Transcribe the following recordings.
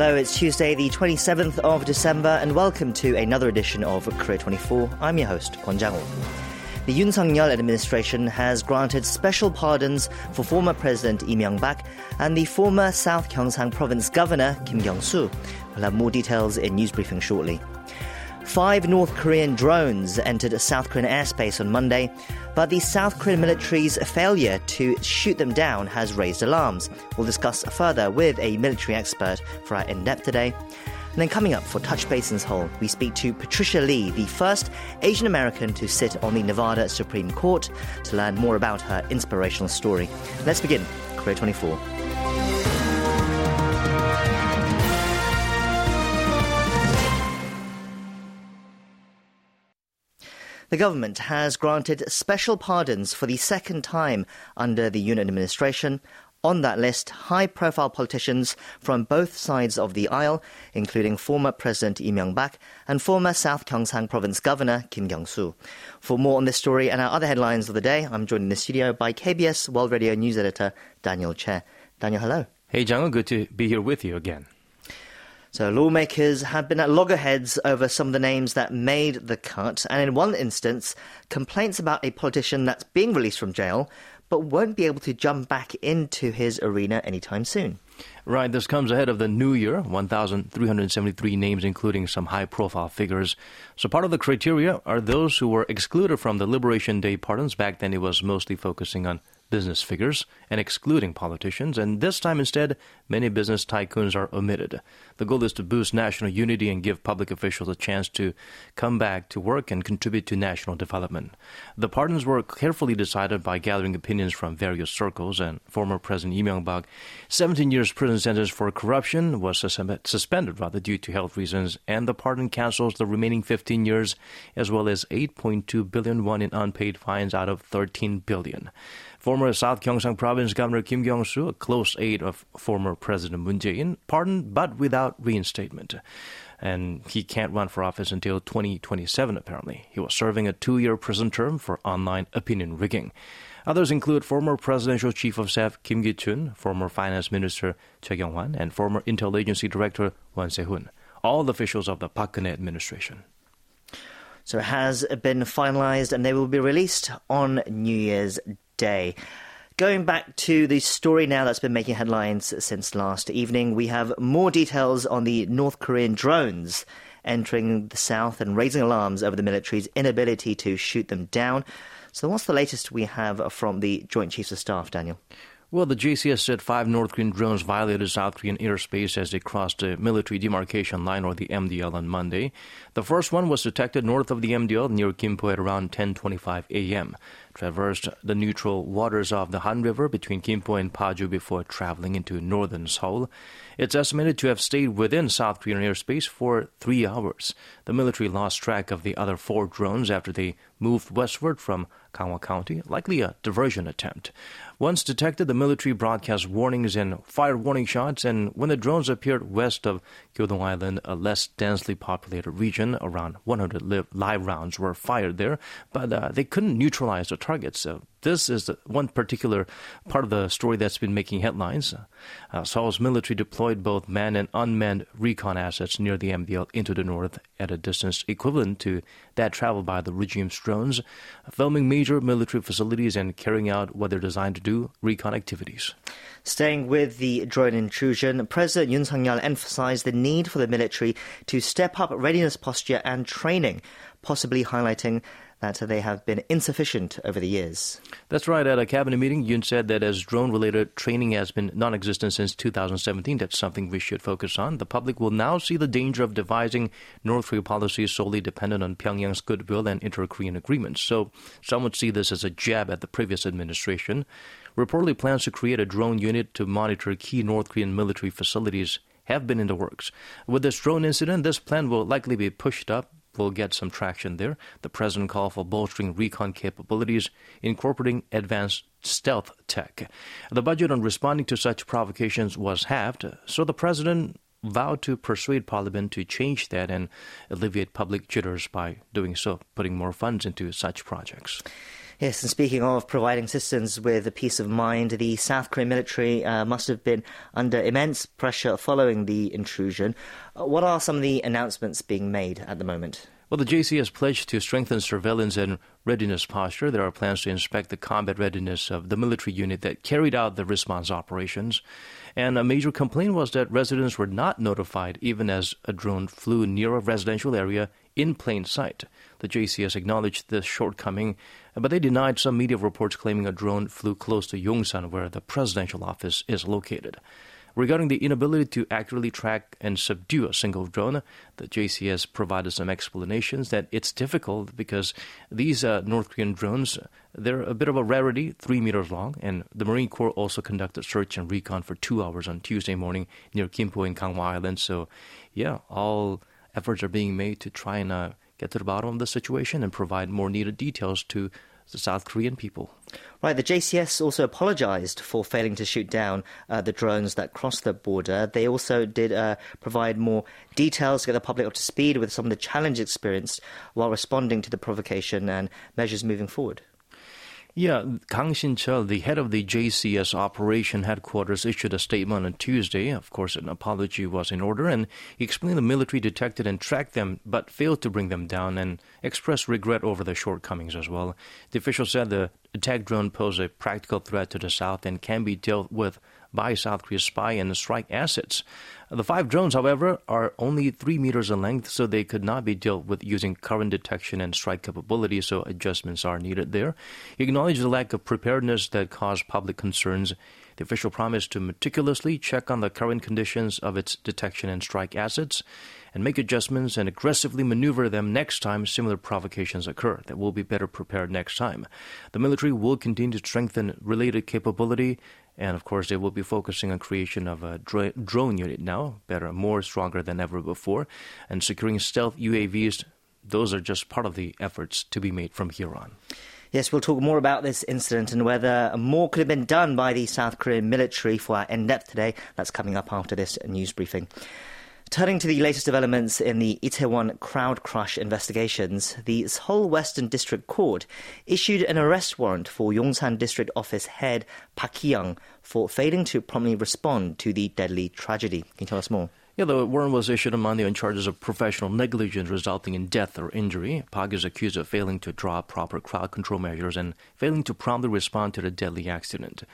Hello, it's Tuesday the 27th of December and welcome to another edition of Korea 24. I'm your host, Kwon Jang-ho. The Yoon Suk-yeol administration has granted special pardons for former President Lee Myung-bak and the former South Gyeongsang Province Governor Kim Kyung-soo. We'll have more details in news briefing shortly. 5 North Korean drones entered South Korean airspace on Monday, but the South Korean military's failure to shoot them down has raised alarms. We'll discuss further with a military expert for our in-depth today. And then coming up for Touch Basin's Hole, we speak to Patricia Lee, the first Asian American to sit on the Nevada Supreme Court, to learn more about her inspirational story. Let's begin Korea 24. The government has granted special pardons for the second time under the Yoon administration. On that list, high-profile politicians from both sides of the aisle, including former President Lee Myung-bak and former South Gyeongsang Province Governor Kim Kyung-soo. For more on this story and our other headlines of the day, I'm joined in the studio by KBS World Radio News Editor Daniel Choi. Daniel, hello. Hey, Jang-ho, good to be here with you again. So lawmakers have been at loggerheads over some of the names that made the cut. And in one instance, complaints about a politician that's being released from jail but won't be able to jump back into his arena anytime soon. Right, this comes ahead of the new year, 1,373 names, including some high-profile figures. So part of the criteria are those who were excluded from the Liberation Day pardons. Back then, it was mostly focusing on business figures and excluding politicians, and this time instead, many business tycoons are omitted. The goal is to boost national unity and give public officials a chance to come back to work and contribute to national development. The pardons were carefully decided by gathering opinions from various circles, and former President Lee Myung-bak, 17 years prison sentence for corruption, was suspended due to health reasons, and the pardon cancels the remaining 15 years, as well as 8.2 billion won in unpaid fines out of 13 billion. Former South Gyeongsang Province Governor Kim Kyung-soo, a close aide of former President Moon Jae-in, pardoned but without reinstatement. And he can't run for office until 2027, apparently. He was serving a 2-year prison term for online opinion rigging. Others include former presidential chief of staff Kim Gi-chun, former finance minister Choi Kyung-hwan, and former intel agency director Won Se-hun, all the officials of the Park Geun-hye administration. So it has been finalized and they will be released on New Year's Day. Going back to the story now that's been making headlines since last evening, we have more details on the North Korean drones entering the South and raising alarms over the military's inability to shoot them down. So what's the latest we have from the Joint Chiefs of Staff, Daniel? Well, the JCS said 5 North Korean drones violated South Korean airspace as they crossed the military demarcation line, or the MDL, on Monday. The first one was detected north of the MDL near Gimpo at around 10:25 a.m., traversed the neutral waters of the Han River between Gimpo and Paju before traveling into northern Seoul. It's estimated to have stayed within South Korean airspace for 3 hours. The military lost track of the other 4 drones after they moved westward from Gangwon County, likely a diversion attempt. Once detected, the military broadcast warnings and fired warning shots, and when the drones appeared west of Gyodong Island, a less densely populated region, around 100 live rounds were fired there, but they couldn't neutralize the targets. So this is one particular part of the story that's been making headlines. Seoul's military deployed both manned and unmanned recon assets near the MDL into the north at a distance equivalent to that traveled by the regime's drones, filming major military facilities and carrying out what they're designed to do, recon activities. Staying with the drone intrusion, President Yoon Suk-yeol emphasized the need for the military to step up readiness posture and training, possibly highlighting that they have been insufficient over the years. That's right. At a cabinet meeting, Yoon said that as drone-related training has been non-existent since 2017, that's something we should focus on. The public will now see the danger of devising North Korea policies solely dependent on Pyongyang's goodwill and inter-Korean agreements. So some would see this as a jab at the previous administration. Reportedly plans to create a drone unit to monitor key North Korean military facilities have been in the works. With this drone incident, this plan will likely be pushed up. We'll get some traction there. The president called for bolstering recon capabilities, incorporating advanced stealth tech. The budget on responding to such provocations was halved, so the president vowed to persuade parliament to change that and alleviate public jitters by doing so, putting more funds into such projects. Yes, and speaking of providing citizens with a peace of mind, the South Korean military must have been under immense pressure following the intrusion. What are some of the announcements being made at the moment? Well, the JC has pledged to strengthen surveillance and readiness posture. There are plans to inspect the combat readiness of the military unit that carried out the response operations. And a major complaint was that residents were not notified, even as a drone flew near a residential area in plain sight. The JC has acknowledged this shortcoming, but they denied some media reports claiming a drone flew close to Yongsan, where the presidential office is located. Regarding the inability to accurately track and subdue a single drone, the JCS provided some explanations that it's difficult because these North Korean drones, they're a bit of a rarity, 3 meters long, and the Marine Corps also conducted search and recon for 2 hours on Tuesday morning near Gimpo and Gangwon Island. So, all efforts are being made to try and get to the bottom of the situation and provide more needed details to the South Korean people. Right, the JCS also apologized for failing to shoot down the drones that crossed the border. They also did provide more details to get the public up to speed with some of the challenges experienced while responding to the provocation and measures moving forward. Yeah, Kang Shin-cheol, the head of the JCS Operation Headquarters, issued a statement on Tuesday. Of course, an apology was in order, and he explained the military detected and tracked them but failed to bring them down and expressed regret over the shortcomings as well. The official said the attack drone posed a practical threat to the South and can be dealt with by South Korea's spy and strike assets. The five drones, however, are only 3 meters in length, so they could not be dealt with using current detection and strike capability, so adjustments are needed there. He acknowledged the lack of preparedness that caused public concerns. The official promised to meticulously check on the current conditions of its detection and strike assets and make adjustments and aggressively maneuver them next time similar provocations occur, that we'll be better prepared next time. The military will continue to strengthen related capability, and of course, they will be focusing on creation of a drone unit now, better, more stronger than ever before, and securing stealth UAVs. Those are just part of the efforts to be made from here on. Yes, we'll talk more about this incident and whether more could have been done by the South Korean military for our in-depth today. That's coming up after this news briefing. Turning to the latest developments in the Itaewon crowd crush investigations, the Seoul Western District Court issued an arrest warrant for Yongsan District Office head Park Hee-young for failing to promptly respond to the deadly tragedy. Can you tell us more? Yeah, the warrant was issued on Monday on charges of professional negligence resulting in death or injury. Park is accused of failing to draw proper crowd control measures and failing to promptly respond to the deadly accident.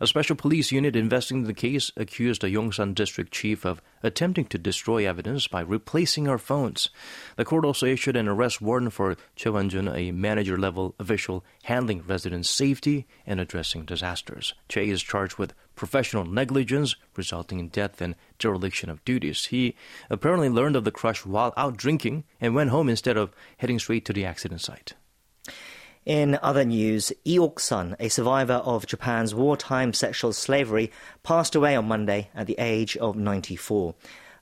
A special police unit investigating the case accused the Yongsan District Chief of attempting to destroy evidence by replacing her phones. The court also issued an arrest warrant for Choi Wan-jun, a manager-level official handling residents' safety and addressing disasters. Choi is charged with professional negligence resulting in death and dereliction of duties. He apparently learned of the crush while out drinking and went home instead of heading straight to the accident site. In other news, Lee Ok-sun, a survivor of Japan's wartime sexual slavery, passed away on Monday at the age of 94.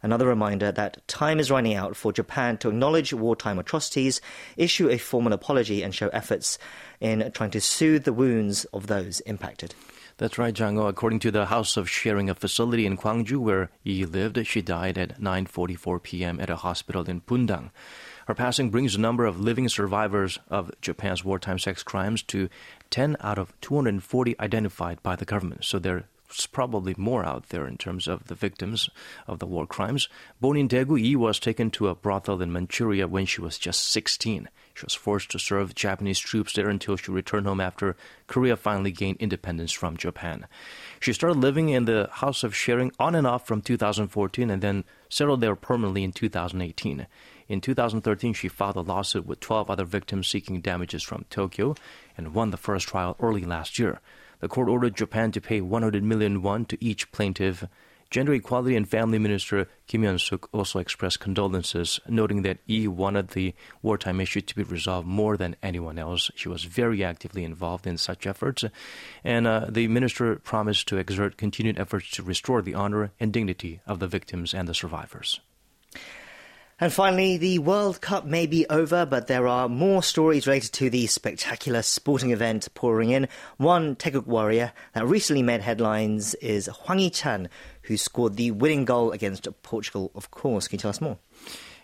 Another reminder that time is running out for Japan to acknowledge wartime atrocities, issue a formal apology and show efforts in trying to soothe the wounds of those impacted. That's right, Jang-ho. According to the House of Sharing, a facility in Gwangju where Yi lived, she died at 9:44 p.m. at a hospital in Bundang. Her passing brings the number of living survivors of Japan's wartime sex crimes to 10 out of 240 identified by the government. So there's probably more out there in terms of the victims of the war crimes. Born in Daegu, Yi was taken to a brothel in Manchuria when she was just 16. She was forced to serve Japanese troops there until she returned home after Korea finally gained independence from Japan. She started living in the House of Sharing on and off from 2014 and then settled there permanently in 2018. In 2013, she filed a lawsuit with 12 other victims seeking damages from Tokyo and won the first trial early last year. The court ordered Japan to pay 100 million won to each plaintiff. Gender Equality and Family Minister Kim Hyun-suk also expressed condolences, noting that Yi wanted the wartime issue to be resolved more than anyone else. She was very actively involved in such efforts, and the minister promised to exert continued efforts to restore the honor and dignity of the victims and the survivors. And finally, the World Cup may be over, but there are more stories related to the spectacular sporting event pouring in. One Daegu warrior that recently made headlines is Hwang Hee-chan, who scored the winning goal against Portugal, of course. Can you tell us more?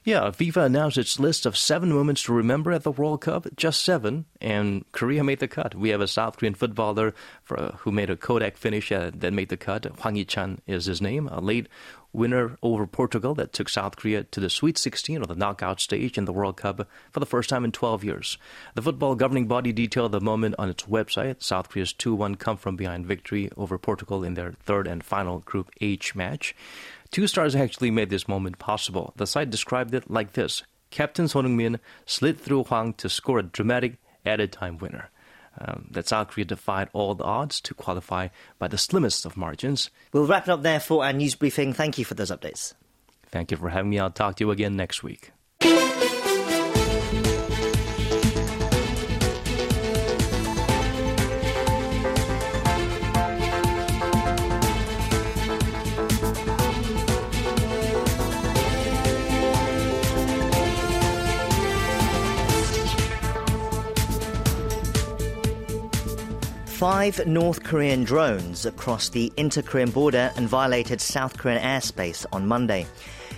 Yeah, FIFA announced its list of 7 moments to remember at the World Cup, just 7, and Korea made the cut. We have a South Korean footballer who made a Kodak finish that made the cut. Hwang Hee-chan is his name, a late winner over Portugal that took South Korea to the Sweet 16 or the knockout stage in the World Cup for the first time in 12 years. The football governing body detailed the moment on its website. South Korea's 2-1 come-from-behind victory over Portugal in their third and final Group H match. 2 stars actually made this moment possible. The site described it like this. Captain Son Heung-min slid through Hwang to score a dramatic added-time winner. That South Korea defied all the odds to qualify by the slimmest of margins. We'll wrap it up there for our news briefing. Thank you for those updates. Thank you for having me. I'll talk to you again next week. Five North Korean drones crossed the inter-Korean border and violated South Korean airspace on Monday.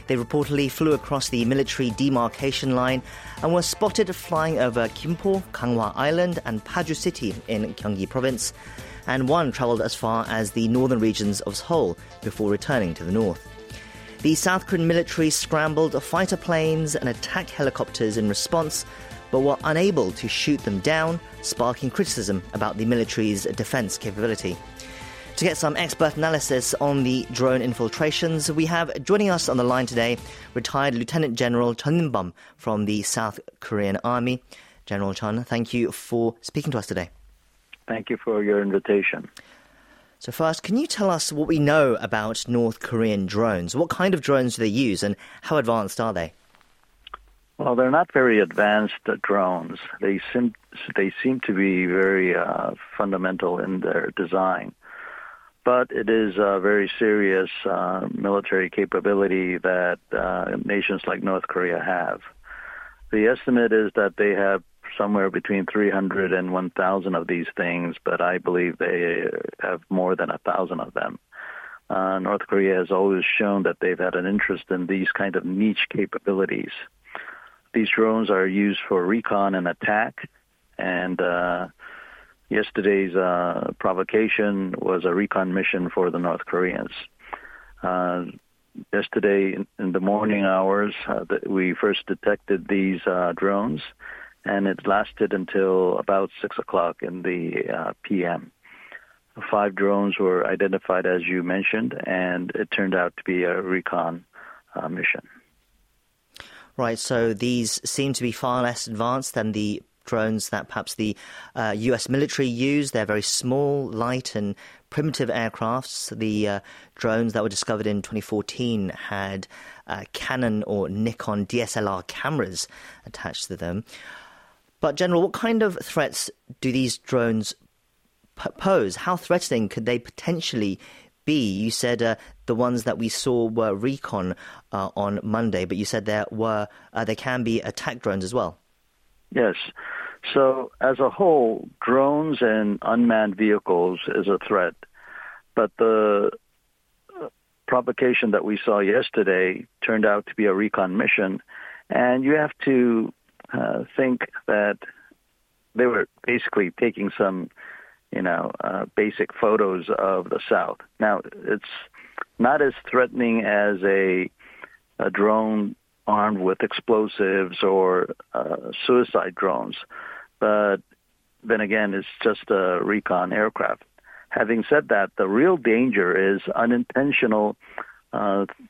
They reportedly flew across the military demarcation line and were spotted flying over Gimpo, Ganghwa Island and Paju City in Gyeonggi Province, and one travelled as far as the northern regions of Seoul before returning to the north. The South Korean military scrambled fighter planes and attack helicopters in response, but were unable to shoot them down, sparking criticism about the military's defense capability. To get some expert analysis on the drone infiltrations, we have joining us on the line today retired Lieutenant General Chun In-bum from the South Korean Army. General Chun, thank you for speaking to us today. Thank you for your invitation. So first, can you tell us what we know about North Korean drones? What kind of drones do they use and how advanced are they? Well, they're not very advanced drones. They seem to be very fundamental in their design. But it is a very serious military capability that nations like North Korea have. The estimate is that they have somewhere between 300 and 1,000 of these things, but I believe they have more than 1,000 of them. North Korea has always shown that they've had an interest in these kind of niche capabilities. These drones are used for recon and attack, and yesterday's provocation was a recon mission for the North Koreans. Yesterday in the morning hours, we first detected these drones, and it lasted until about 6 o'clock in the p.m. 5 drones were identified, as you mentioned, and it turned out to be a recon mission. Right, so these seem to be far less advanced than the drones that perhaps the U.S. military use. They're very small, light and primitive aircrafts. The drones that were discovered in 2014 had Canon or Nikon DSLR cameras attached to them. But, General, what kind of threats do these drones pose? How threatening could they potentially be? You said the ones that we saw were recon on Monday, but you said there can be attack drones as well. Yes. So as a whole, drones and unmanned vehicles is a threat. But the provocation that we saw yesterday turned out to be a recon mission. And you have to think that they were basically taking some basic photos of the South. Now, it's not as threatening as a drone armed with explosives or suicide drones. But then again, it's just a recon aircraft. Having said that, the real danger is unintentional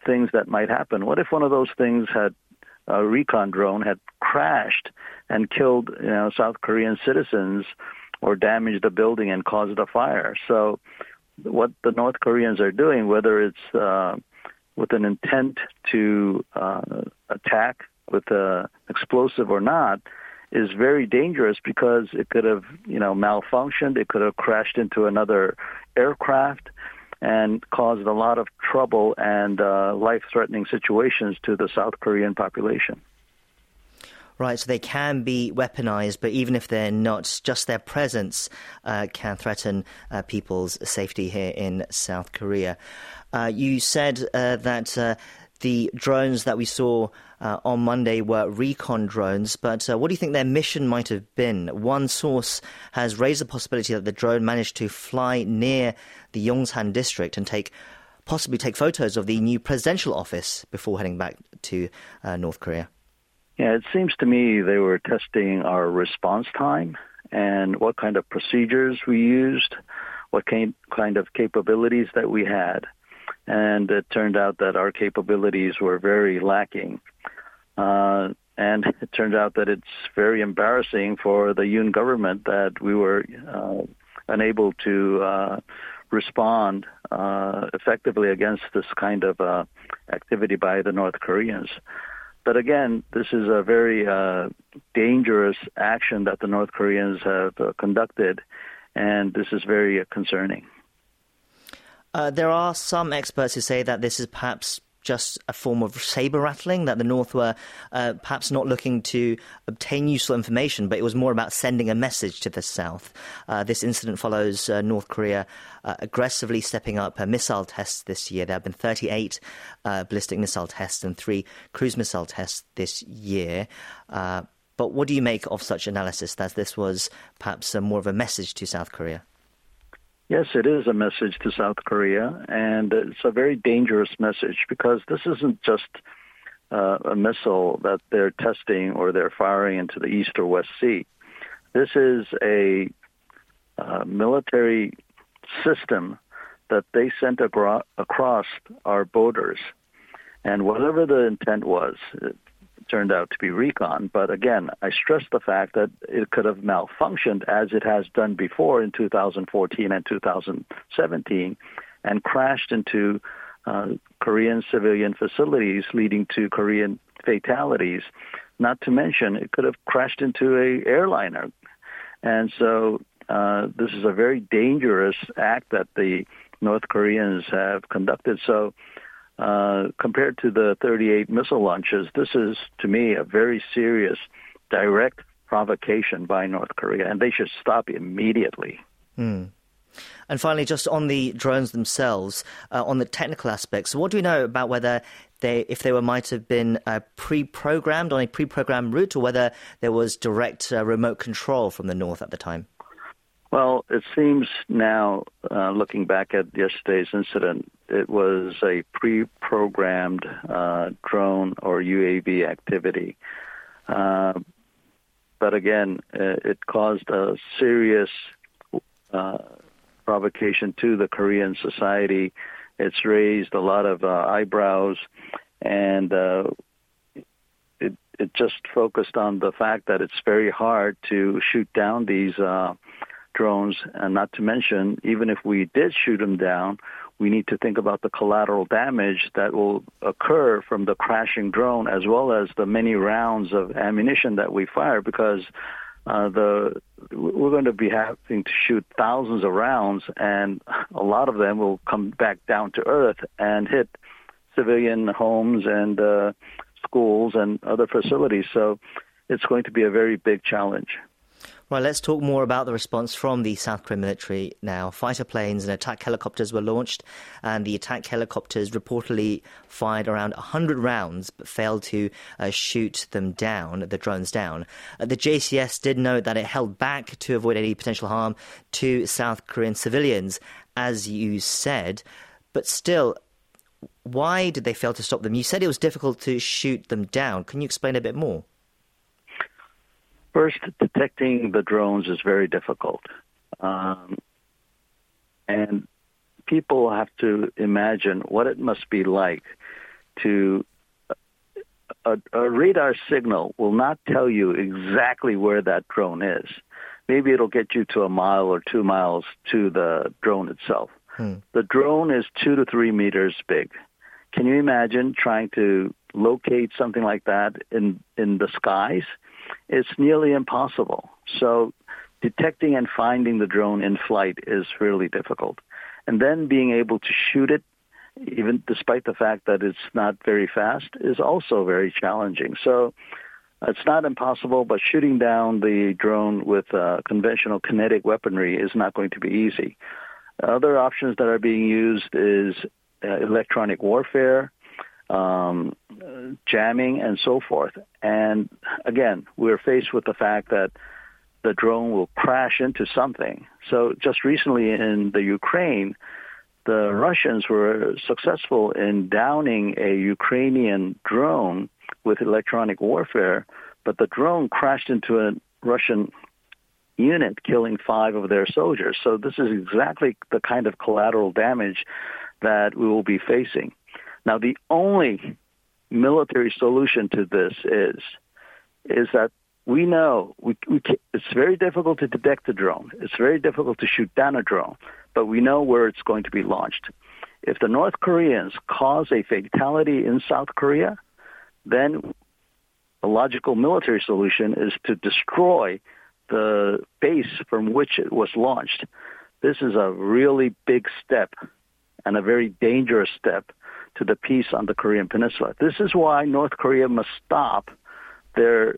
things that might happen. What if one of those things a recon drone had crashed and killed South Korean citizens, or damaged a building and caused a fire? So what the North Koreans are doing, whether it's with an intent to attack with an explosive or not, is very dangerous because it could have, malfunctioned. It could have crashed into another aircraft and caused a lot of trouble and life-threatening situations to the South Korean population. Right, so they can be weaponized, but even if they're not, just their presence can threaten people's safety here in South Korea. You said that the drones that we saw on Monday were recon drones. But what do you think their mission might have been? One source has raised the possibility that the drone managed to fly near the Yongsan district and possibly take photos of the new presidential office before heading back to North Korea. Yeah, it seems to me they were testing our response time and what kind of procedures we used, what kind of capabilities that we had. And it turned out that our capabilities were very lacking. And it turned out that it's very embarrassing for the Yoon government that we were unable to respond effectively against this kind of activity by the North Koreans. But again, this is a very dangerous action that the North Koreans have conducted, and this is very concerning. There are some experts who say that this is perhaps just a form of saber-rattling, that the North were perhaps not looking to obtain useful information, but it was more about sending a message to the South. This incident follows North Korea aggressively stepping up missile tests this year. There have been 38 ballistic missile tests and 3 cruise missile tests this year. But what do you make of such analysis, that this was perhaps more of a message to South Korea? Yes, it is a message to South Korea, and it's a very dangerous message because this isn't just a missile that they're testing or they're firing into the East or West Sea. This is a military system that they sent across our borders. And whatever the intent was, it turned out to be recon. But again, I stress the fact that it could have malfunctioned as it has done before in 2014 and 2017 and crashed into Korean civilian facilities, leading to Korean fatalities. Not to mention, it could have crashed into an airliner. And so this is a very dangerous act that the North Koreans have conducted. So compared to the 38 missile launches, this is, to me, a very serious, direct provocation by North Korea, and they should stop immediately. Mm. And finally, just on the drones themselves, on the technical aspects, what do we know about whether if they might have been pre-programmed on a pre-programmed route, or whether there was direct remote control from the North at the time? Well, it seems now, looking back at yesterday's incident, it was a pre-programmed drone or UAV activity. But again, it caused a serious provocation to the Korean society. It's raised a lot of eyebrows, and it just focused on the fact that it's very hard to shoot down these drones, and not to mention, even if we did shoot them down, we need to think about the collateral damage that will occur from the crashing drone, as well as the many rounds of ammunition that we fire, because we're going to be having to shoot thousands of rounds, and a lot of them will come back down to earth and hit civilian homes and schools and other facilities. So it's going to be a very big challenge. Right, let's talk more about the response from the South Korean military now. Fighter planes and attack helicopters were launched, and the attack helicopters reportedly fired around 100 rounds but failed to shoot them down, the drones down. The JCS did note that it held back to avoid any potential harm to South Korean civilians, as you said. But still, why did they fail to stop them? You said it was difficult to shoot them down. Can you explain a bit more? First, detecting the drones is very difficult. And people have to imagine what it must be like to... A radar signal will not tell you exactly where that drone is. Maybe it'll get you to a mile or 2 miles to the drone itself. Hmm. The drone is 2 to 3 meters big. Can you imagine trying to locate something like that in the skies? It's nearly impossible. So detecting and finding the drone in flight is really difficult. And then being able to shoot it, even despite the fact that it's not very fast, is also very challenging. So it's not impossible, but shooting down the drone with conventional kinetic weaponry is not going to be easy. Other options that are being used is electronic warfare, jamming, and so forth. And again, we're faced with the fact that the drone will crash into something. So just recently in the Ukraine, the Russians were successful in downing a Ukrainian drone with electronic warfare, but the drone crashed into a Russian unit, killing 5 of their soldiers. So this is exactly the kind of collateral damage that we will be facing. Now, the only military solution to this is that we know it's very difficult to detect a drone. It's very difficult to shoot down a drone, but we know where it's going to be launched. If the North Koreans cause a fatality in South Korea, then a logical military solution is to destroy the base from which it was launched. This is a really big step and a very dangerous step to the peace on the Korean Peninsula. This is why North Korea must stop their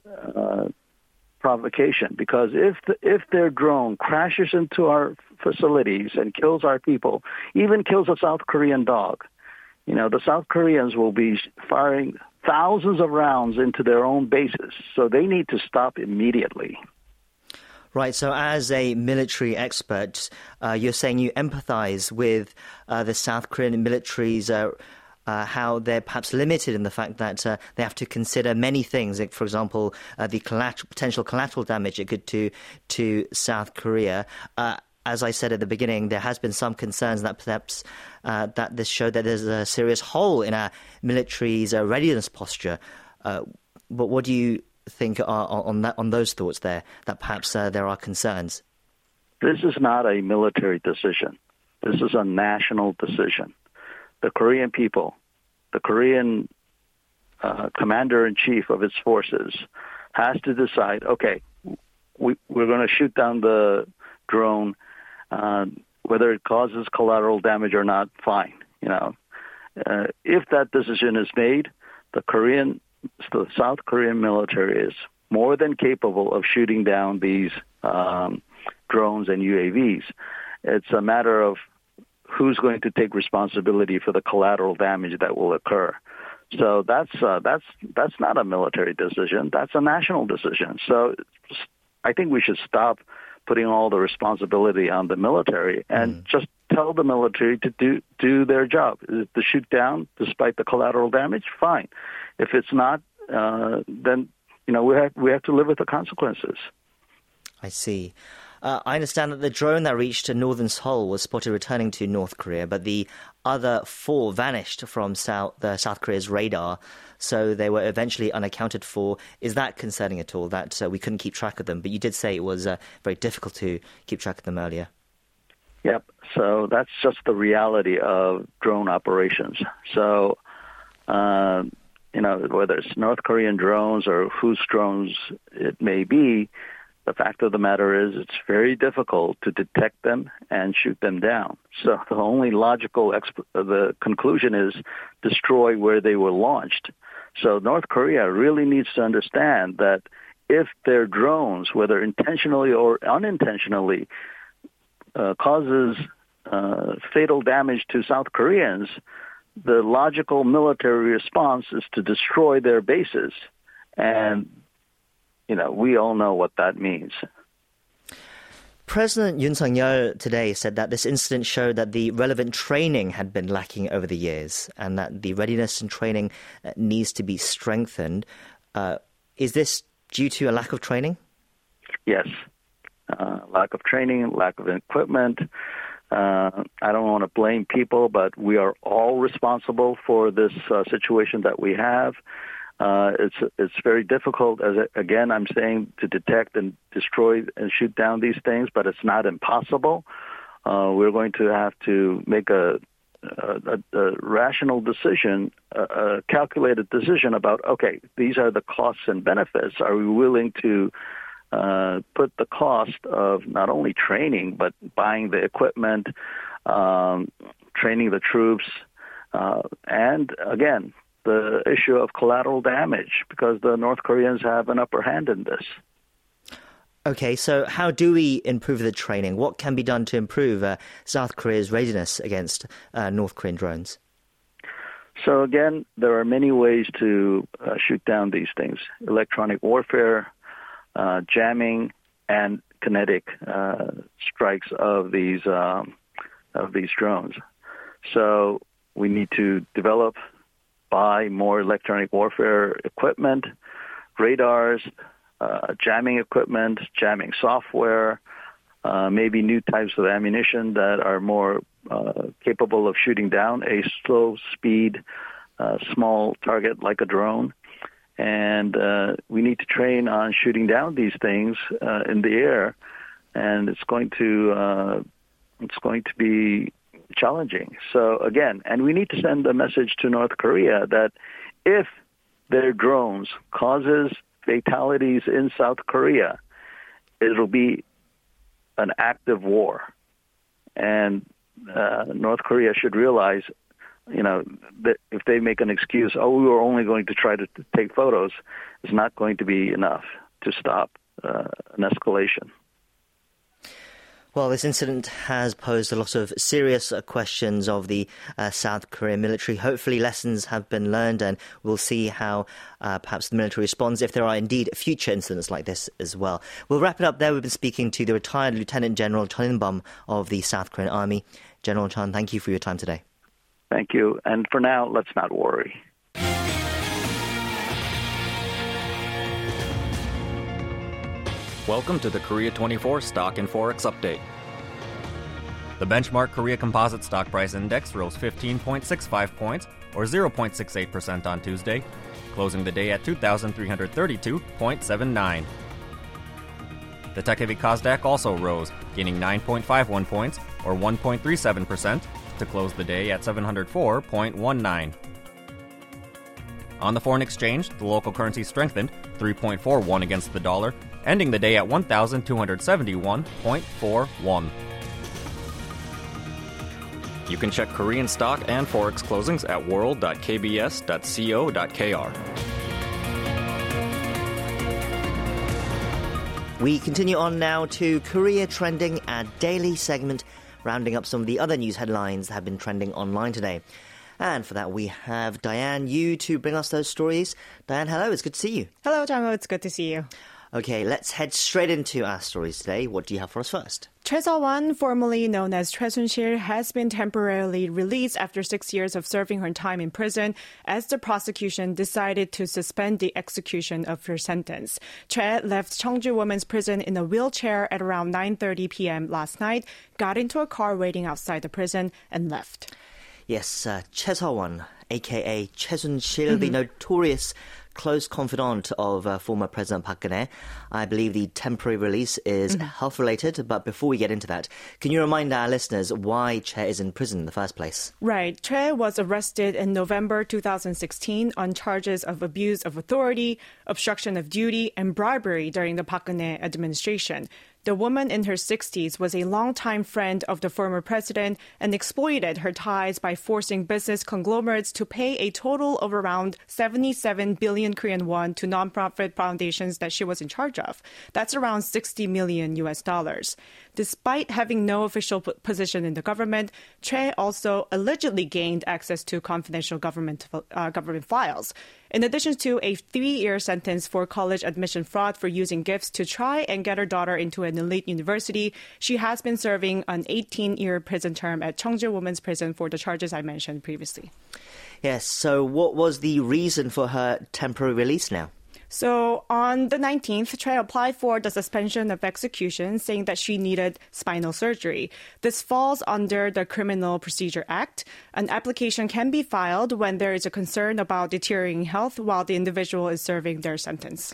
provocation, because if their drone crashes into our facilities and kills our people, even kills a South Korean dog, the South Koreans will be firing thousands of rounds into their own bases. So they need to stop immediately. Right, so as a military expert, you're saying you empathize with the South Korean militaries, how they're perhaps limited in the fact that they have to consider many things, like, for example, the potential collateral damage it could do to South Korea. As I said at the beginning, there has been some concerns that perhaps that this showed that there's a serious hole in our military's readiness posture. But what do you think on those thoughts there, that perhaps there are concerns? This is not a military decision. This is a national decision. The Korean people, the Korean commander-in-chief of its forces has to decide, okay, we're going to shoot down the drone, whether it causes collateral damage or not, fine. If that decision is made, the South Korean military is more than capable of shooting down these drones and UAVs. It's a matter of who's going to take responsibility for the collateral damage that will occur. So that's not a military decision. That's a national decision. So I think we should stop putting all the responsibility on the military and just tell the military to do their job. Is it to shoot down despite the collateral damage? Fine. If it's not, then we have to live with the consequences. I see. I understand that the drone that reached northern Seoul was spotted returning to North Korea, but the other 4 vanished from South Korea's radar, so they were eventually unaccounted for. Is that concerning at all, that we couldn't keep track of them? But you did say it was very difficult to keep track of them earlier. Yep, so that's just the reality of drone operations. So, whether it's North Korean drones or whose drones it may be, the fact of the matter is it's very difficult to detect them and shoot them down. So the only logical the conclusion is destroy where they were launched. So North Korea really needs to understand that if their drones, whether intentionally or unintentionally, causes fatal damage to South Koreans, the logical military response is to destroy their bases. And, we all know what that means. President Yoon Suk-yeol today said that this incident showed that the relevant training had been lacking over the years and that the readiness and training needs to be strengthened. Is this due to a lack of training? Yes. Lack of training, lack of equipment. I don't want to blame people, but we are all responsible for this situation that we have. It's very difficult, again, I'm saying, to detect and destroy and shoot down these things, but it's not impossible. We're going to have to make a rational decision, a calculated decision about, okay, these are the costs and benefits. Are we willing to put the cost of not only training, but buying the equipment, training the troops, and again, the issue of collateral damage, because the North Koreans have an upper hand in this. Okay, so how do we improve the training? What can be done to improve South Korea's readiness against North Korean drones? So again, there are many ways to shoot down these things: electronic warfare, jamming, and kinetic strikes of these drones. So we need to develop, buy more electronic warfare equipment, radars, jamming equipment, jamming software, maybe new types of ammunition that are more capable of shooting down a slow-speed, small target like a drone. And we need to train on shooting down these things in the air, and it's going to be challenging. So again, and we need to send a message to North Korea that if their drones causes fatalities in South Korea, it'll be an active war. And North Korea should realize, you know, that if they make an excuse, oh, we were only going to try to take photos, it's not going to be enough to stop an escalation. Well, this incident has posed a lot of serious questions of the South Korean military. Hopefully lessons have been learned, and we'll see how perhaps the military responds if there are indeed future incidents like this as well. We'll wrap it up there. We've been speaking to the retired Lieutenant General Chun In-bum of the South Korean Army. General Chun, thank you for your time today. Thank you. And for now, let's not worry. Welcome to the Korea 24 Stock and Forex Update. The benchmark Korea Composite Stock Price Index rose 15.65 points, or 0.68% on Tuesday, closing the day at 2,332.79. The tech-heavy KOSDAQ also rose, gaining 9.51 points, or 1.37%, to close the day at 704.19. On the foreign exchange, the local currency strengthened 3.41 against the dollar, ending the day at 1,271.41. You can check Korean stock and forex closings at world.kbs.co.kr. We continue on now to Korea Trending, our daily segment, rounding up some of the other news headlines that have been trending online today. And for that, we have Diane Yu to bring us those stories. Diane, hello, it's good to see you. Hello, Jang-ho, it's good to see you. Okay, let's head straight into our stories today. What do you have for us first? Choi Se-won, formerly known as Choi Soon-sil, has been temporarily released after 6 years of serving her time in prison as the prosecution decided to suspend the execution of her sentence. Choi left Cheongju Women's Prison in a wheelchair at around 9:30 p.m. last night, got into a car waiting outside the prison, and left. Yes, Choi Se-won, a.k.a. Choi Soon-sil, the notorious close confidant of former President Park Geun-hye. I believe the temporary release is health-related, but before we get into that, can you remind our listeners why Choi is in prison in the first place? Right. Choi was arrested in November 2016 on charges of abuse of authority, obstruction of duty, and bribery during the Park Geun-hye administration. The woman in her 60s was a longtime friend of the former president and exploited her ties by forcing business conglomerates to pay a total of around 77 billion Korean won to nonprofit foundations that she was in charge of. That's around $60 million. Despite having no official position in the government, Choi also allegedly gained access to confidential government files. In addition to a 3-year sentence for college admission fraud for using gifts to try and get her daughter into an elite university, she has been serving an 18-year prison term at Cheongju Women's Prison for the charges I mentioned previously. Yes, so what was the reason for her temporary release now? So on the 19th, Choi applied for the suspension of execution, saying that she needed spinal surgery. This falls under the Criminal Procedure Act. An application can be filed when there is a concern about deteriorating health while the individual is serving their sentence.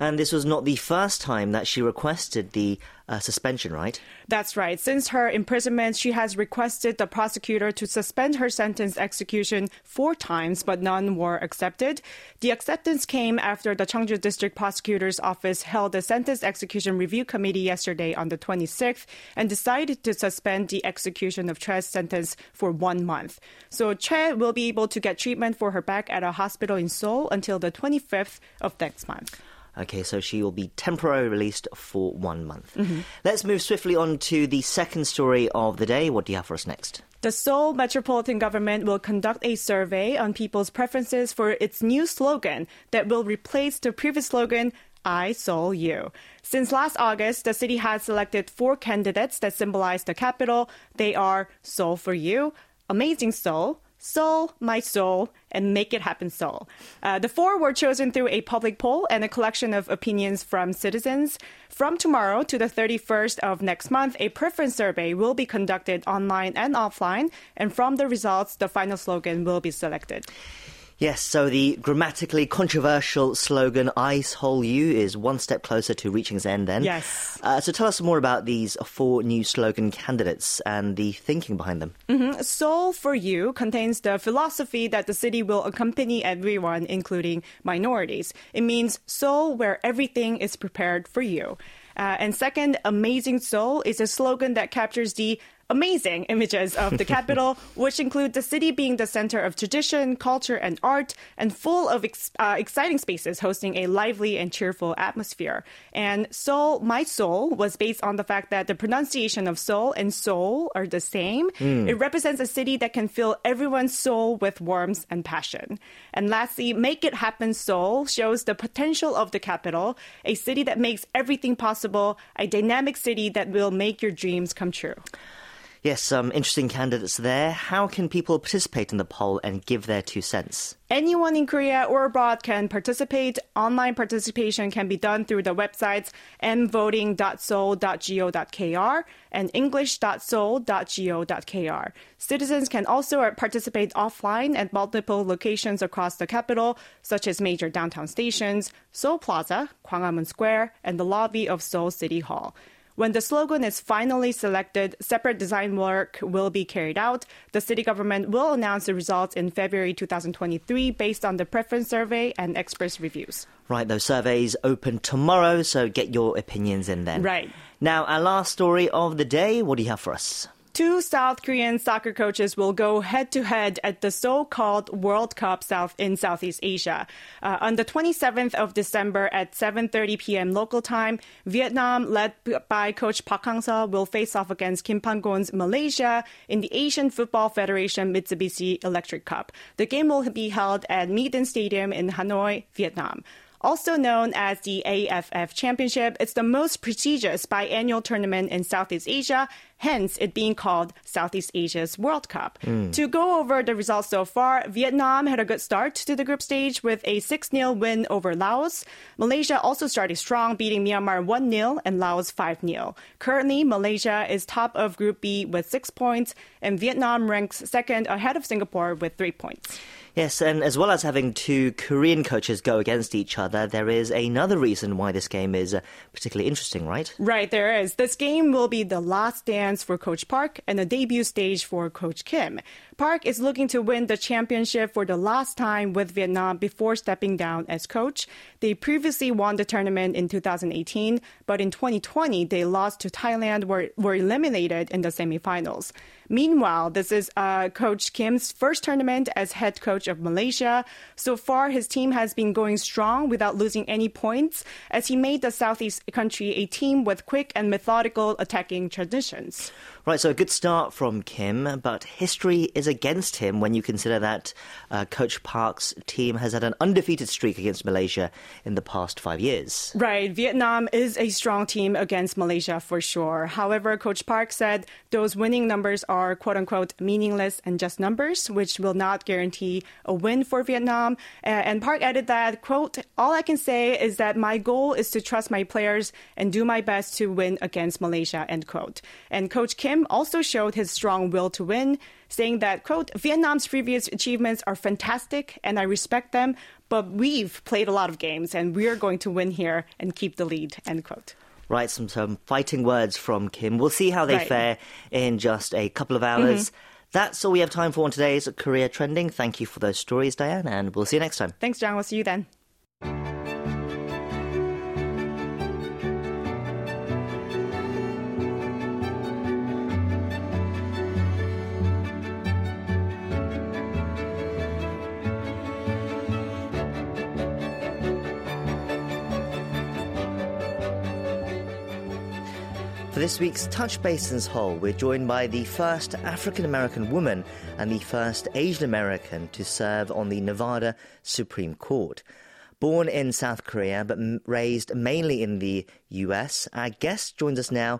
And this was not the first time that she requested the suspension, right? That's right. Since her imprisonment, she has requested the prosecutor to suspend her sentence execution 4 times, but none were accepted. The acceptance came after the Cheongju District Prosecutor's Office held a Sentence Execution Review Committee yesterday on the 26th and decided to suspend the execution of Choi's sentence for 1 month. So Choi will be able to get treatment for her back at a hospital in Seoul until the 25th of next month. Okay, so she will be temporarily released for 1 month. Mm-hmm. Let's move swiftly on to the second story of the day. What do you have for us next? The Seoul Metropolitan Government will conduct a survey on people's preferences for its new slogan that will replace the previous slogan, I Seoul You. Since last August, the city has selected 4 candidates that symbolize the capital. They are Seoul for You, Amazing Seoul, Seoul, My Seoul, and Make It Happen Seoul. The 4 were chosen through a public poll and a collection of opinions from citizens. From tomorrow to the 31st of next month, a preference survey will be conducted online and offline, and from the results, the final slogan will be selected. Yes, so the grammatically controversial slogan, I Seoul You, is one step closer to reaching its end then. Yes. So tell us more about these 4 new slogan candidates and the thinking behind them. Mm-hmm. Seoul for You contains the philosophy that the city will accompany everyone, including minorities. It means Seoul where everything is prepared for you. And second, Amazing Seoul is a slogan that captures the amazing images of the capital, which include the city being the center of tradition, culture, and art, and full of exciting spaces hosting a lively and cheerful atmosphere. And Seoul, My Seoul, was based on the fact that the pronunciation of Seoul and Seoul are the same. Mm. It represents a city that can fill everyone's soul with warmth and passion. And lastly, Make It Happen Seoul shows the potential of the capital, a city that makes everything possible, a dynamic city that will make your dreams come true. Yes, some interesting candidates there. How can people participate in the poll and give their 2 cents? Anyone in Korea or abroad can participate. Online participation can be done through the websites mvoting.seoul.go.kr and english.seoul.go.kr. Citizens can also participate offline at multiple locations across the capital, such as major downtown stations, Seoul Plaza, Gwanghwamun Square, and the lobby of Seoul City Hall. When the slogan is finally selected, separate design work will be carried out. The city government will announce the results in February 2023 based on the preference survey and express reviews. Right, those surveys open tomorrow, so get your opinions in then. Right. Now, our last story of the day, what do you have for us? 2 South Korean soccer coaches will go head-to-head at the so-called World Cup in Southeast Asia. On the 27th of December at 7:30 p.m. local time, Vietnam, led by coach Park Hang-seo, will face off against Kim Panggon's Malaysia in the Asian Football Federation Mitsubishi Electric Cup. The game will be held at Midin Stadium in Hanoi, Vietnam. Also known as the AFF Championship, it's the most prestigious biannual tournament in Southeast Asia, hence it being called Southeast Asia's World Cup. Mm. To go over the results so far, Vietnam had a good start to the group stage with a 6-0 win over Laos. Malaysia also started strong, beating Myanmar 1-0 and Laos 5-0. Currently, Malaysia is top of Group B with 6 points, and Vietnam ranks second ahead of Singapore with 3 points. Yes, and as well as having 2 Korean coaches go against each other, there is another reason why this game is particularly interesting, right? Right, there is. This game will be the last dance for Coach Park and a debut stage for Coach Kim. Park is looking to win the championship for the last time with Vietnam before stepping down as coach. They previously won the tournament in 2018, but in 2020, they lost to Thailand, were eliminated in the semifinals. Meanwhile, this is Coach Kim's first tournament as head coach of Malaysia. So far, his team has been going strong without losing any points as he made the Southeast country a team with quick and methodical attacking traditions. Right, so a good start from Kim, but history is against him when you consider that Coach Park's team has had an undefeated streak against Malaysia in the past 5 years. Right, Vietnam is a strong team against Malaysia for sure. However, Coach Park said those winning numbers are quote-unquote meaningless and just numbers, which will not guarantee a win for Vietnam. And Park added that, quote, all I can say is that my goal is to trust my players and do my best to win against Malaysia, end quote. And Coach Kim also showed his strong will to win, saying that, quote, Vietnam's previous achievements are fantastic and I respect them, but we've played a lot of games and we're going to win here and keep the lead, end quote. Right, some fighting words from Kim. We'll see how they fare in just a couple of hours. Mm-hmm. That's all we have time for on today's Korea Trending. Thank you for those stories, Diane, and we'll see you next time. Thanks, John. We'll see you then. For this week's Touch Base in Seoul, we're joined by the first African-American woman and the first Asian-American to serve on the Nevada Supreme Court. Born in South Korea but raised mainly in the U.S., our guest joins us now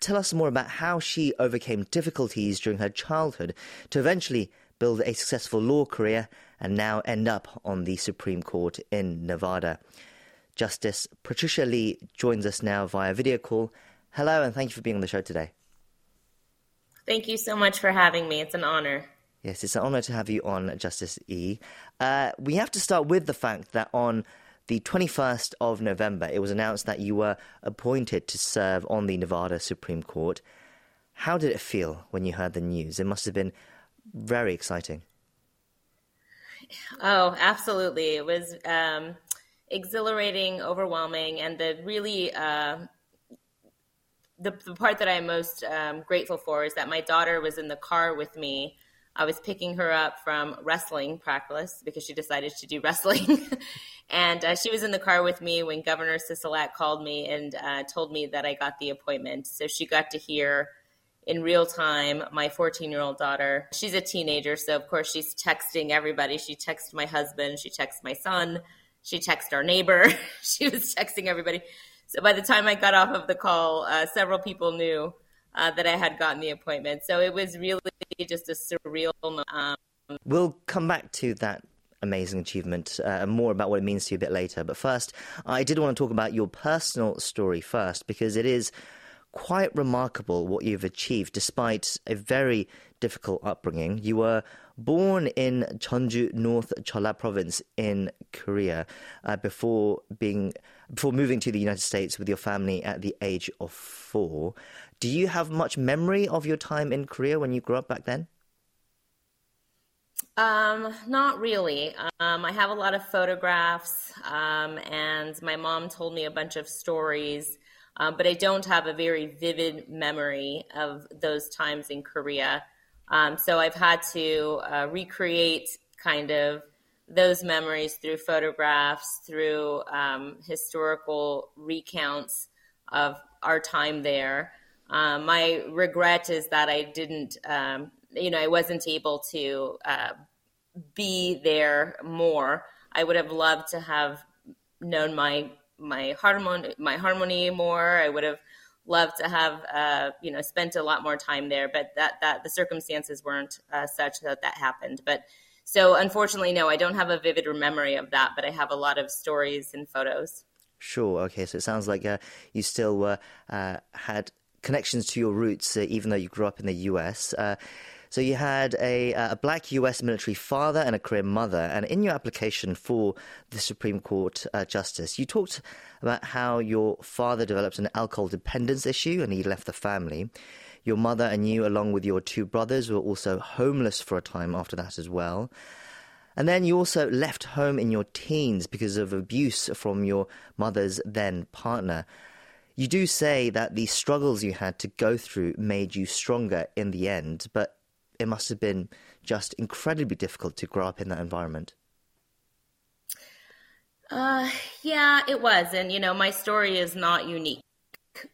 to tell us more about how she overcame difficulties during her childhood to eventually build a successful law career and now end up on the Supreme Court in Nevada. Justice Patricia Lee joins us now via video call. Hello, and thank you for being on the show today. Thank you so much for having me. It's an honor. Yes, it's an honor to have you on, Justice E. We have to start with the fact that on the 21st of November, it was announced that you were appointed to serve on the Nevada Supreme Court. How did it feel when you heard the news? It must have been very exciting. Oh, absolutely. It was exhilarating, overwhelming, and the really... The part that I'm most grateful for is that my daughter was in the car with me. I was picking her up from wrestling practice because she decided to do wrestling. And she was in the car with me when Governor Sisolak called me and told me that I got the appointment. So she got to hear in real time my 14-year-old daughter. She's a teenager, so of course she's texting everybody. She texted my husband. She texted my son. She texted our neighbor. She was texting everybody. So by the time I got off of the call, several people knew that I had gotten the appointment. So it was really just a surreal moment. We'll come back to that amazing achievement and more about what it means to you a bit later. But first, I did want to talk about your personal story first, because it is quite remarkable what you've achieved despite a very difficult upbringing. You were born in Jeonju, North Cholla Province in Korea before moving to the United States with your family at the age of 4. Do you have much memory of your time in Korea when you grew up back then? Not really. I have a lot of photographs, and my mom told me a bunch of stories. But I don't have a very vivid memory of those times in Korea. So I've had to recreate kind of those memories through photographs, through historical recounts of our time there. My regret is that I didn't, I wasn't able to be there more. I would have loved to have known my harmony more. I would have loved to have, spent a lot more time there, but that the circumstances weren't such that happened. But so unfortunately, no, I don't have a vivid memory of that, but I have a lot of stories and photos. Sure. Okay. So it sounds like you still had connections to your roots, even though you grew up in the U.S. So you had a black U.S. military father and a Korean mother. And in your application for the Supreme Court justice, you talked about how your father developed an alcohol dependence issue and he left the family. Your mother and you, along with your 2 brothers, were also homeless for a time after that as well. And then you also left home in your teens because of abuse from your mother's then partner. You do say that the struggles you had to go through made you stronger in the end, but it must have been just incredibly difficult to grow up in that environment. Yeah, it was. And, my story is not unique.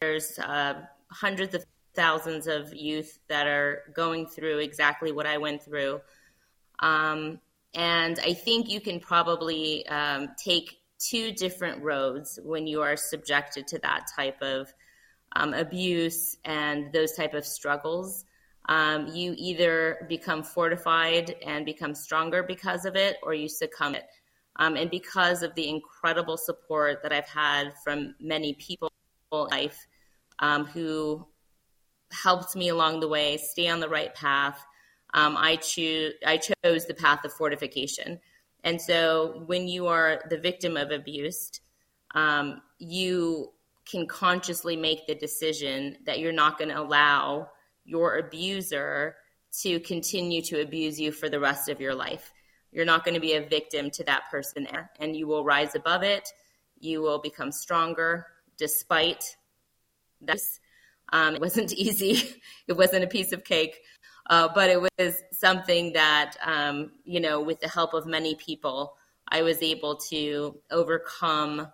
There's hundreds of thousands of youth that are going through exactly what I went through. And I think you can probably take 2 different roads when you are subjected to that type of abuse and those type of struggles. You either become fortified and become stronger because of it, or you succumb to it. And because of the incredible support that I've had from many people in my life who helped me along the way, stay on the right path, I chose the path of fortification. And so when you are the victim of abuse, you can consciously make the decision that you're not going to allow your abuser to continue to abuse you for the rest of your life. You're not going to be a victim to that person, and you will rise above it. You will become stronger despite this. It wasn't easy. It wasn't a piece of cake, but it was something that, with the help of many people, I was able to overcome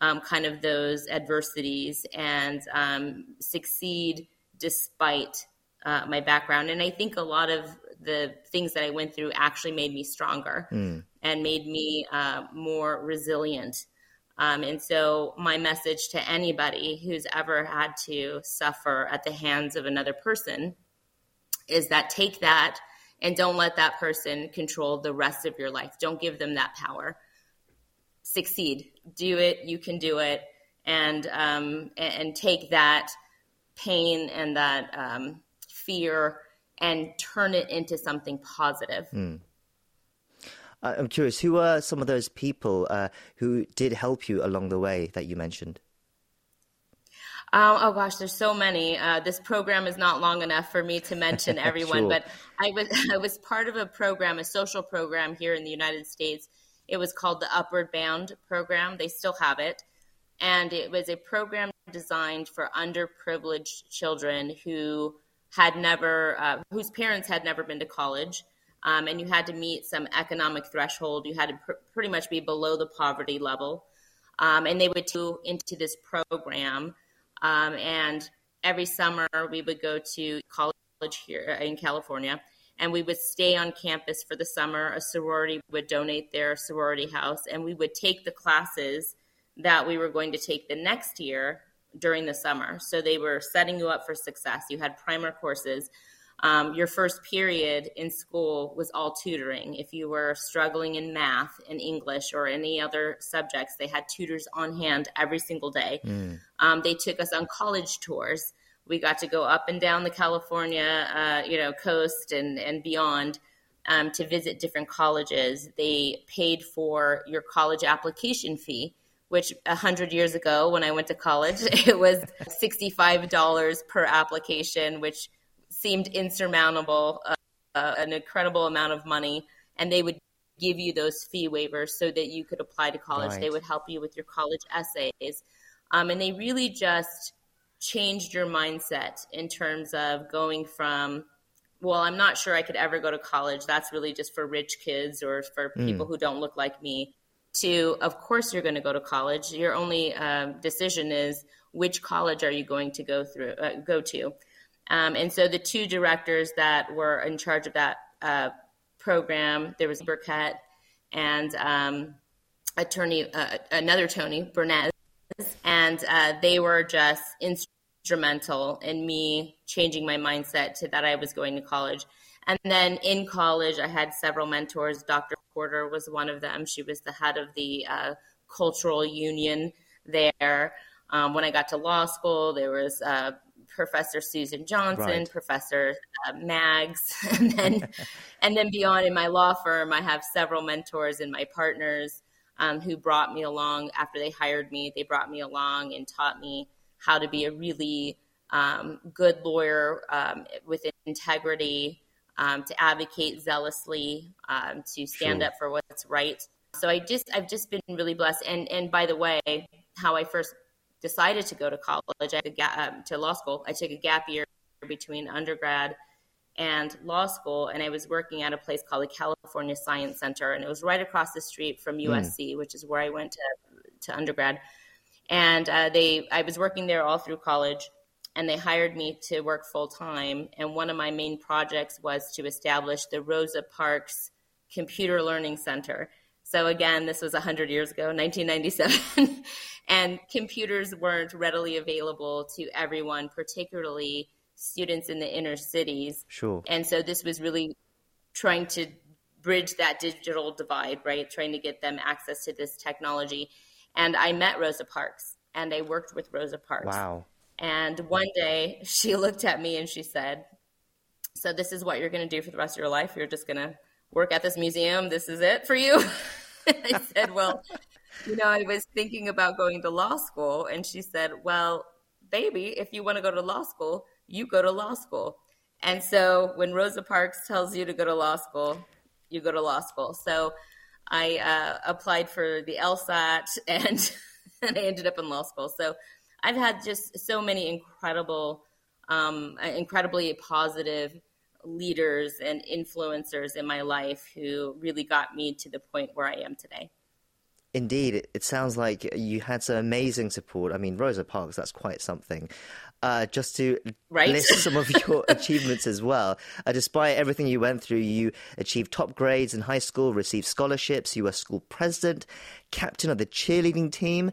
kind of those adversities and succeed despite my background. And I think a lot of the things that I went through actually made me stronger and made me more resilient. And so my message to anybody who's ever had to suffer at the hands of another person is that take that and don't let that person control the rest of your life. Don't give them that power. Succeed. Do it. You can do it. And take that pain and that fear and turn it into something positive. I'm curious, who were some of those people who did help you along the way that you mentioned? Oh gosh, there's so many. This program is not long enough for me to mention everyone, sure. But I was part of a program, a social program here in the United States. It was called the Upward Bound Program. They still have it. And it was a program designed for underprivileged children who had never, whose parents had never been to college. And you had to meet some economic threshold. You had to pretty much be below the poverty level. And they would go into this program. And every summer we would go to college here in California, and we would stay on campus for the summer. A sorority would donate their sorority house, and we would take the classes that we were going to take the next year during the summer. So they were setting you up for success. You had primer courses. Your first period in school was all tutoring. If you were struggling in math and English or any other subjects, they had tutors on hand every single day. They took us on college tours. We got to go up and down the California, coast and beyond to visit different colleges. They paid for your college application fee, which 100 years ago when I went to college, it was $65 per application, which seemed insurmountable, an incredible amount of money, and they would give you those fee waivers so that you could apply to college. Right. They would help you with your college essays. And they really just changed your mindset in terms of going from, well, I'm not sure I could ever go to college. That's really just for rich kids or for people who don't look like me, to, of course, you're going to go to college. Your only decision is which college are you going to go to. And so the two directors that were in charge of that program, there was Burkett and Tony Bernez, and they were just instrumental in me changing my mindset to that I was going to college. And then in college, I had several mentors. Dr. Porter was one of them. She was the head of the cultural union there. When I got to law school, there was Professor Susan Johnson, right. Professor Maggs, and then beyond in my law firm, I have several mentors and my partners who brought me along after they hired me. They brought me along and taught me how to be a really good lawyer with integrity, to advocate zealously, to stand up for what's right. So I've just been really blessed. And by the way, how I first decided to go to college, to law school. I took a gap year between undergrad and law school, and I was working at a place called the California Science Center, and it was right across the street from USC, which is where I went to undergrad. And I was working there all through college, and they hired me to work full-time, and one of my main projects was to establish the Rosa Parks Computer Learning Center. So again, this was 100 years ago, 1997, and computers weren't readily available to everyone, particularly students in the inner cities. Sure. And so this was really trying to bridge that digital divide, right? Trying to get them access to this technology. And I met Rosa Parks, and I worked with Rosa Parks. Wow. And one day she looked at me and she said, so this is what you're going to do for the rest of your life. You're just going to work at this museum. This is it for you. I said, well, I was thinking about going to law school. And she said, well, baby, if you want to go to law school, you go to law school. And so when Rosa Parks tells you to go to law school, you go to law school. So I applied for the LSAT and I ended up in law school. So I've had just so many incredibly positive leaders and influencers in my life who really got me to the point where I am today. Indeed, it sounds like you had some amazing support. I mean, Rosa Parks, that's quite something. Just to list some of your achievements as well. Despite everything you went through, you achieved top grades in high school, received scholarships, you were school president, captain of the cheerleading team.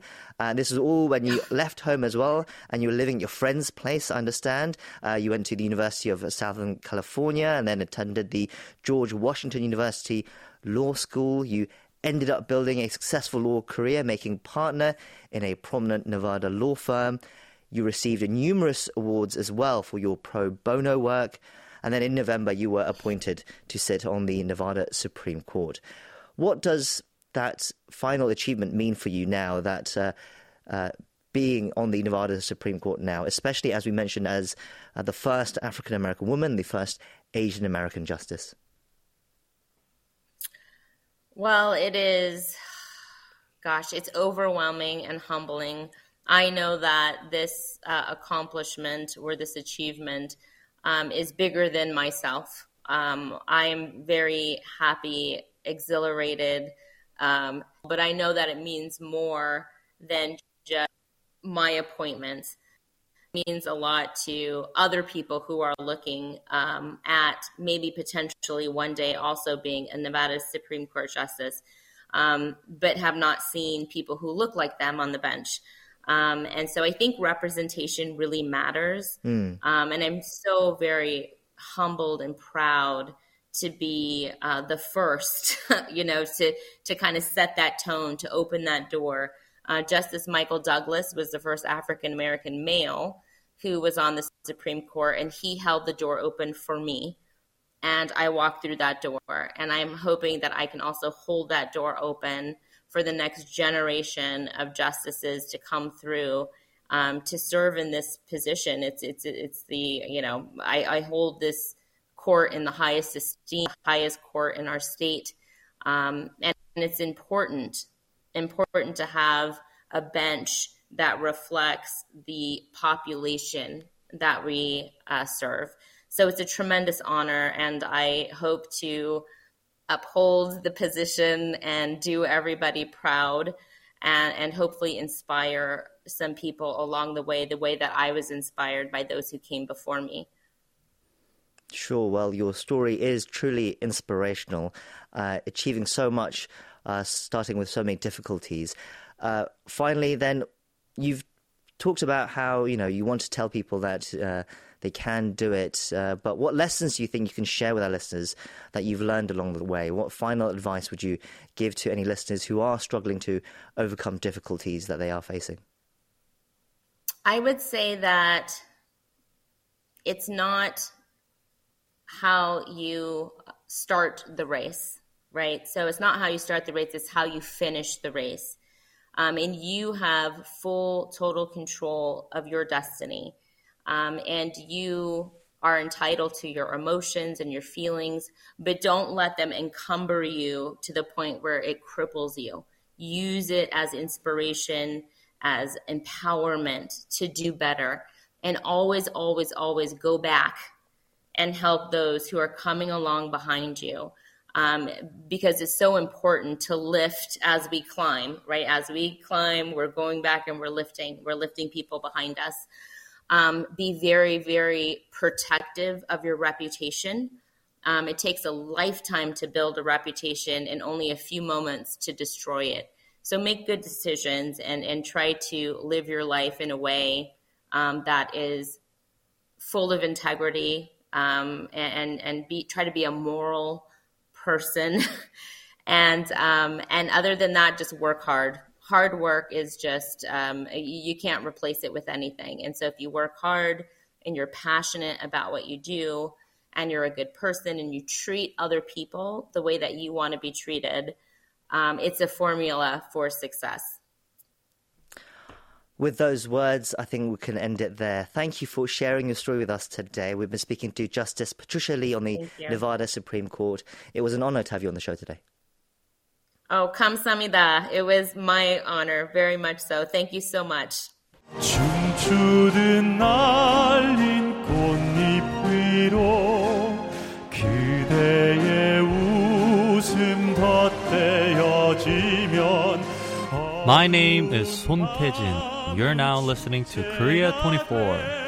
This was all when you left home as well, and you were living at your friend's place, I understand. You went to the University of Southern California and then attended the George Washington University Law School. You ended up building a successful law career, making partner in a prominent Nevada law firm. You received numerous awards as well for your pro bono work. And then in November, you were appointed to sit on the Nevada Supreme Court. What does that final achievement mean for you now, that being on the Nevada Supreme Court now, especially as we mentioned as the first African-American woman, the first Asian-American justice? Well, it is, it's overwhelming and humbling. I know that this accomplishment or this achievement is bigger than myself. I am very happy, exhilarated, but I know that it means more than just my appointments. It means a lot to other people who are looking at maybe potentially one day also being a Nevada Supreme Court justice, but have not seen people who look like them on the bench. And so I think representation really matters. And I'm so very humbled and proud to be the first, to kind of set that tone, to open that door. Justice Michael Douglas was the first African-American male who was on the Supreme Court, and he held the door open for me. And I walked through that door, and I'm hoping that I can also hold that door open for the next generation of justices to come through to serve in this position. It's the, I hold this court in the highest esteem, highest court in our state. And it's important to have a bench that reflects the population that we serve. So it's a tremendous honor, and I hope to uphold the position and do everybody proud, and hopefully inspire some people along the way that I was inspired by those who came before me. Sure. Well, your story is truly inspirational, achieving so much, starting with so many difficulties. Finally, then, you've talked about how, you want to tell people that they can do it. But what lessons do you think you can share with our listeners that you've learned along the way? What final advice would you give to any listeners who are struggling to overcome difficulties that they are facing? I would say that it's not how you start the race, right? So it's not how you start the race, it's how you finish the race. And you have full, total control of your destiny. And you are entitled to your emotions and your feelings, but don't let them encumber you to the point where it cripples you. Use it as inspiration, as empowerment to do better. And always, always, always go back and help those who are coming along behind you. Because it's so important to lift as we climb, right? As we climb, we're going back and we're lifting people behind us. Be very, very protective of your reputation. It takes a lifetime to build a reputation and only a few moments to destroy it. So make good decisions and try to live your life in a way that is full of integrity, and try to be a moral person. And other than that, just work hard. Hard work is just, you can't replace it with anything. And so if you work hard and you're passionate about what you do and you're a good person and you treat other people the way that you want to be treated, it's a formula for success. With those words, I think we can end it there. Thank you for sharing your story with us today. We've been speaking to Justice Patricia Lee on the Nevada Supreme Court. It was an honor to have you on the show today. Oh, 감사합니다. It was my honor, very much so. Thank you so much. 춤추는 날린 꽃잎 위로 그대의 웃음 덧대어지면 My name is Son Tae-jin. You're now listening to Korea 24.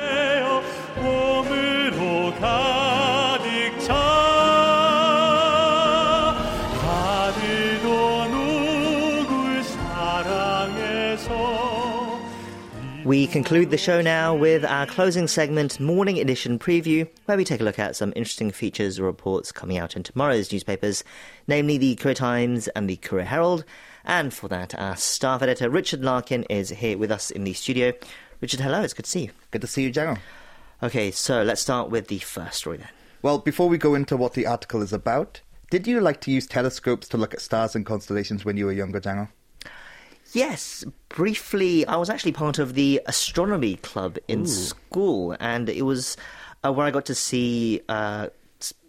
We conclude the show now with our closing segment, Morning Edition Preview, where we take a look at some interesting features or reports coming out in tomorrow's newspapers, namely the Korea Times and the Korea Herald. And for that, our staff editor, Richard Larkin, is here with us in the studio. Richard, hello. It's good to see you. Good to see you, Jang. OK, so let's start with the first story then. Well, before we go into what the article is about, did you like to use telescopes to look at stars and constellations when you were younger, Jang? Yes, briefly, I was actually part of the astronomy club in school, and it was where I got to see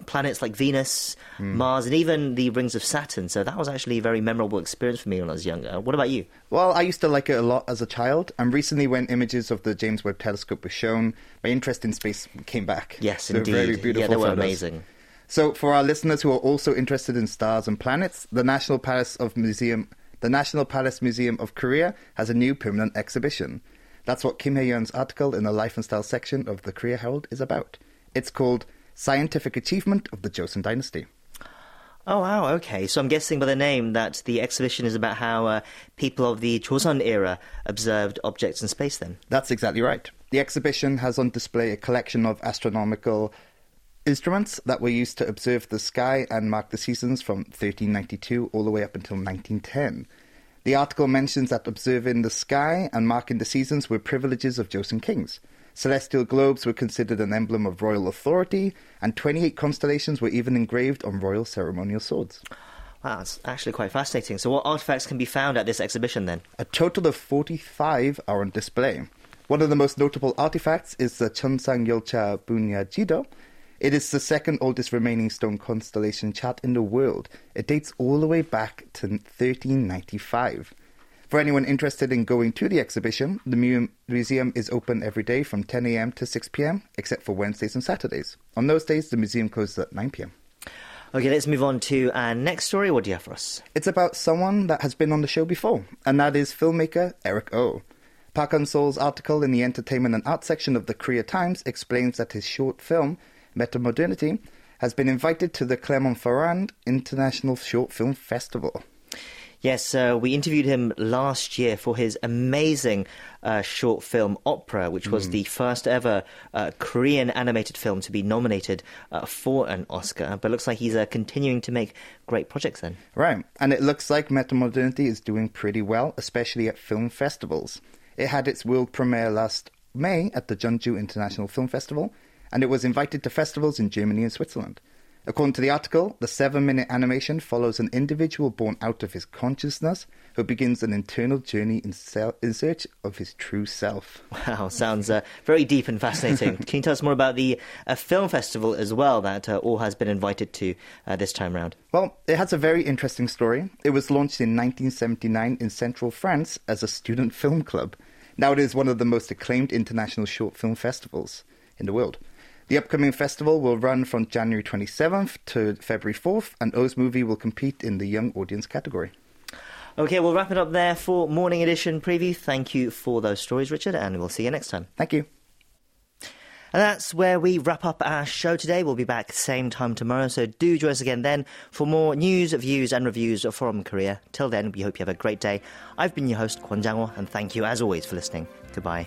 planets like Venus, Mars, and even the rings of Saturn. So that was actually a very memorable experience for me when I was younger. What about you? Well, I used to like it a lot as a child, and recently when images of the James Webb Telescope were shown, my interest in space came back. Yes, indeed. Very beautiful photos. They were amazing. So for our listeners who are also interested in stars and planets, The National Palace Museum of Korea has a new permanent exhibition. That's what Kim Hyun-suk's article in the Life and Style section of the Korea Herald is about. It's called Scientific Achievement of the Joseon Dynasty. Oh, wow, okay. So I'm guessing by the name that the exhibition is about how people of the Joseon era observed objects in space then. That's exactly right. The exhibition has on display a collection of astronomical instruments that were used to observe the sky and mark the seasons from 1392 all the way up until 1910. The article mentions that observing the sky and marking the seasons were privileges of Joseon kings. Celestial globes were considered an emblem of royal authority, and 28 constellations were even engraved on royal ceremonial swords. Wow, that's actually quite fascinating. So what artifacts can be found at this exhibition then? A total of 45 are on display. One of the most notable artifacts is the Cheongsang Yolcha Bunyajido. It is the second oldest remaining stone constellation chart in the world. It dates all the way back to 1395. For anyone interested in going to the exhibition, the museum is open every day from 10 a.m. to 6 p.m, except for Wednesdays and Saturdays. On those days, the museum closes at 9 p.m. OK, let's move on to our next story. What do you have for us? It's about someone that has been on the show before, and that is filmmaker Eric Oh. Park Hang-seo's article in the Entertainment and Arts section of the Korea Times explains that his short film, Metamodernity, has been invited to the Clermont-Ferrand International Short Film Festival. Yes, we interviewed him last year for his amazing short film Opera, which was the first ever Korean animated film to be nominated for an Oscar. But it looks like he's continuing to make great projects then. Right, and it looks like Metamodernity is doing pretty well, especially at film festivals. It had its world premiere last May at the Jeonju International Film Festival, and it was invited to festivals in Germany and Switzerland. According to the article, the 7-minute animation follows an individual born out of his consciousness who begins an internal journey in search of his true self. Wow, sounds very deep and fascinating. Can you tell us more about the film festival as well that all has been invited to this time round? Well, it has a very interesting story. It was launched in 1979 in central France as a student film club. Now it is one of the most acclaimed international short film festivals in the world. The upcoming festival will run from January 27th to February 4th, and O's movie will compete in the Young Audience category. OK, we'll wrap it up there for Morning Edition Preview. Thank you for those stories, Richard, and we'll see you next time. Thank you. And that's where we wrap up our show today. We'll be back same time tomorrow, so do join us again then for more news, views and reviews from Korea. Till then, we hope you have a great day. I've been your host, Kwon Jang-ho, and thank you as always for listening. Goodbye.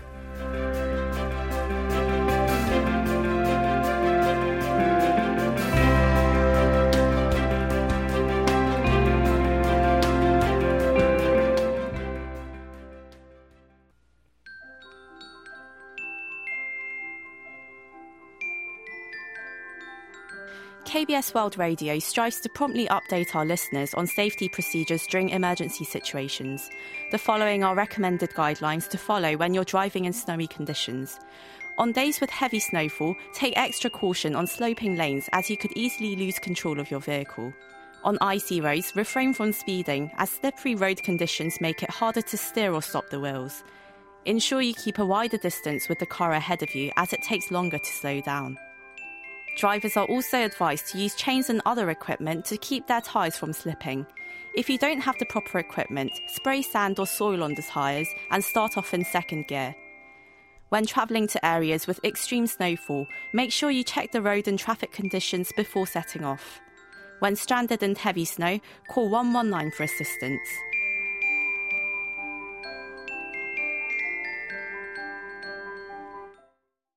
KBS World Radio strives to promptly update our listeners on safety procedures during emergency situations. The following are recommended guidelines to follow when you're driving in snowy conditions. On days with heavy snowfall, take extra caution on sloping lanes as you could easily lose control of your vehicle. On icy roads, refrain from speeding as slippery road conditions make it harder to steer or stop the wheels. Ensure you keep a wider distance with the car ahead of you as it takes longer to slow down. Drivers are also advised to use chains and other equipment to keep their tyres from slipping. If you don't have the proper equipment, spray sand or soil on the tyres and start off in second gear. When travelling to areas with extreme snowfall, make sure you check the road and traffic conditions before setting off. When stranded in heavy snow, call 119 for assistance.